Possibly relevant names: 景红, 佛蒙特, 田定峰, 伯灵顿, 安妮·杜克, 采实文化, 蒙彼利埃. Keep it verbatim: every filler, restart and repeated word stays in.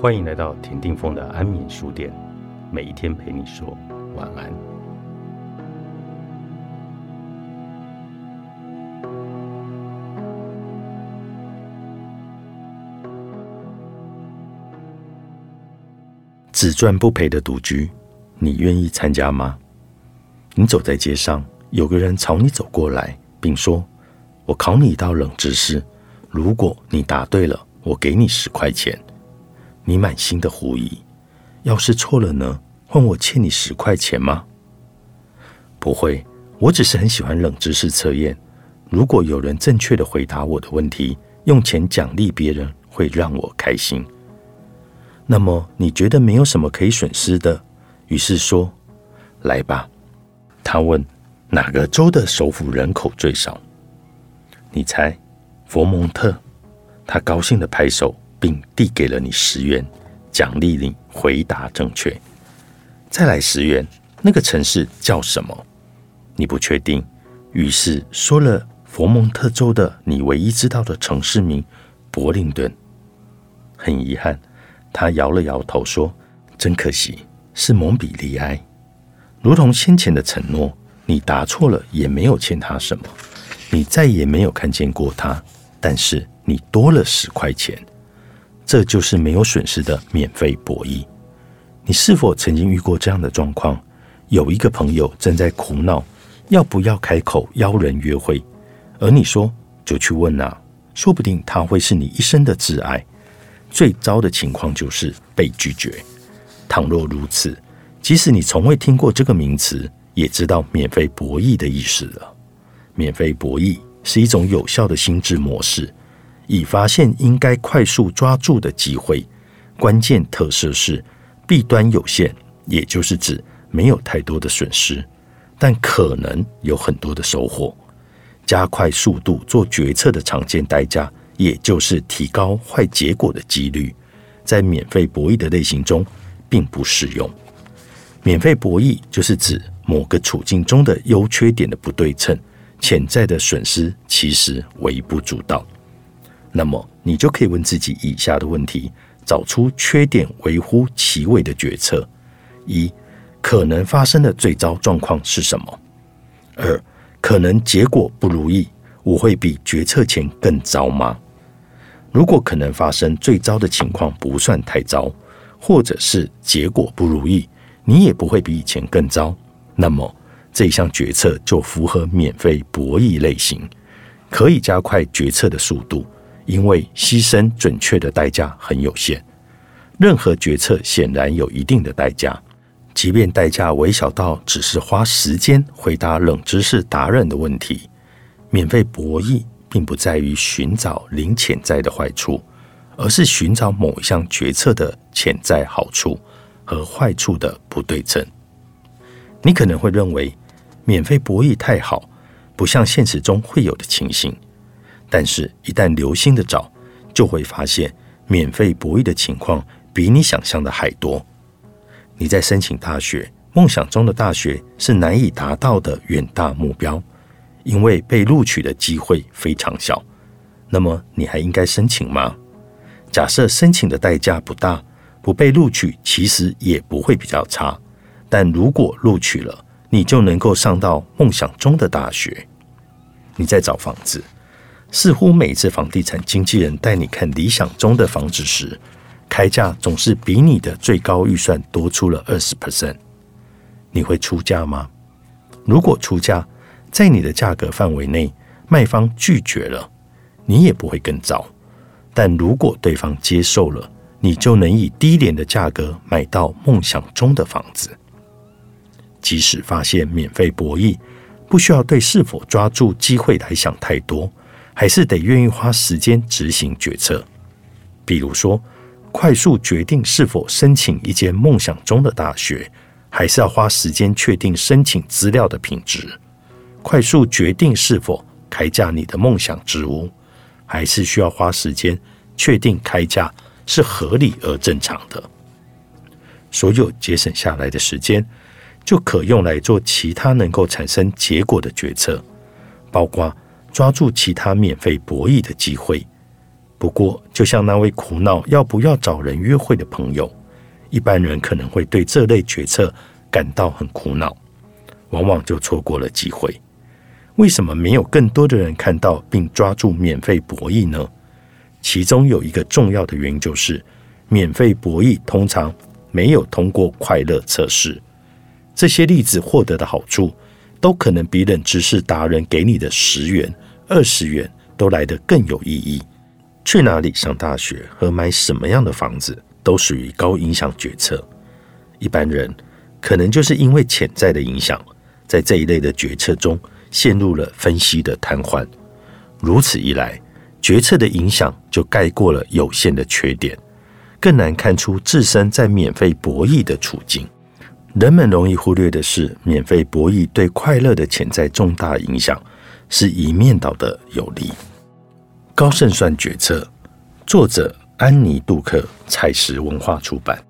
欢迎来到田定峰的安眠书店，每一天陪你说晚安。只赚不赔的赌局，你愿意参加吗？你走在街上，有个人朝你走过来，并说：“我考你一道冷知识，如果你答对了，我给你十块钱。”你满心的狐疑，要是错了呢？换我欠你十块钱吗？不会，我只是很喜欢冷知识测验。如果有人正确的回答我的问题，用钱奖励别人会让我开心。那么你觉得没有什么可以损失的，于是说：“来吧。”他问：“哪个州的首府人口最少？”你猜，佛蒙特。他高兴地拍手，并递给了你十元，奖励你回答正确。再来十元，那个城市叫什么？你不确定，于是说了佛蒙特州的你唯一知道的城市名伯灵顿。很遗憾，他摇了摇头说：“真可惜，是蒙彼利埃。”如同先前的承诺，你答错了也没有欠他什么，你再也没有看见过他，但是你多了十块钱。这就是没有损失的免费博弈。你是否曾经遇过这样的状况？有一个朋友正在苦恼，要不要开口邀人约会，而你说：“就去问啊，说不定他会是你一生的挚爱。”最糟的情况就是被拒绝。倘若如此，即使你从未听过这个名词，也知道免费博弈的意思了。免费博弈是一种有效的心智模式，以发现应该快速抓住的机会，关键特色是弊端有限，也就是指没有太多的损失，但可能有很多的收获。加快速度做决策的常见代价，也就是提高坏结果的几率，在免费博弈的类型中并不适用。免费博弈就是指某个处境中的优缺点的不对称，潜在的损失其实微不足道。那么你就可以问自己以下的问题，找出缺点微乎其微的决策。一、可能发生的最糟状况是什么？二、可能结果不如意，我会比决策前更糟吗？如果可能发生最糟的情况不算太糟，或者是结果不如意，你也不会比以前更糟，那么这项决策就符合免费博弈类型，可以加快决策的速度。因为牺牲准确的代价很有限，任何决策显然有一定的代价，即便代价微小到只是花时间回答冷知识达人的问题。免费博弈并不在于寻找零潜在的坏处，而是寻找某一项决策的潜在好处和坏处的不对称。你可能会认为免费博弈太好，不像现实中会有的情形，但是一旦留心的找，就会发现免费博弈的情况比你想象的还多。你在申请大学，梦想中的大学是难以达到的远大目标，因为被录取的机会非常小。那么你还应该申请吗？假设申请的代价不大，不被录取其实也不会比较差，但如果录取了，你就能够上到梦想中的大学。你在找房子，似乎每次房地产经纪人带你看理想中的房子时，开价总是比你的最高预算多出了 百分之二十。 你会出价吗？如果出价，在你的价格范围内，卖方拒绝了，你也不会更糟。但如果对方接受了，你就能以低廉的价格买到梦想中的房子。即使发现免费博弈，不需要对是否抓住机会来想太多，还是得愿意花时间执行决策。比如说，快速决定是否申请一间梦想中的大学，还是要花时间确定申请资料的品质；快速决定是否开价你的梦想之屋，还是需要花时间确定开价是合理而正常的。所有节省下来的时间，就可用来做其他能够产生结果的决策，包括抓住其他免费博弈的机会，不过，就像那位苦恼要不要找人约会的朋友，一般人可能会对这类决策感到很苦恼，往往就错过了机会。为什么没有更多的人看到并抓住免费博弈呢？其中有一个重要的原因就是，免费博弈通常没有通过快乐测试。这些例子获得的好处，都可能比冷知识达人给你的十元、二十元都来得更有意义。去哪里上大学和买什么样的房子都属于高影响决策，一般人可能就是因为潜在的影响，在这一类的决策中陷入了分析的瘫痪。如此一来，决策的影响就盖过了有限的缺点，更难看出自身在免费博弈的处境。人们容易忽略的是，免费博弈对快乐的潜在重大影响是一面倒的有利。高胜算决策，作者安妮·杜克，采实文化出版。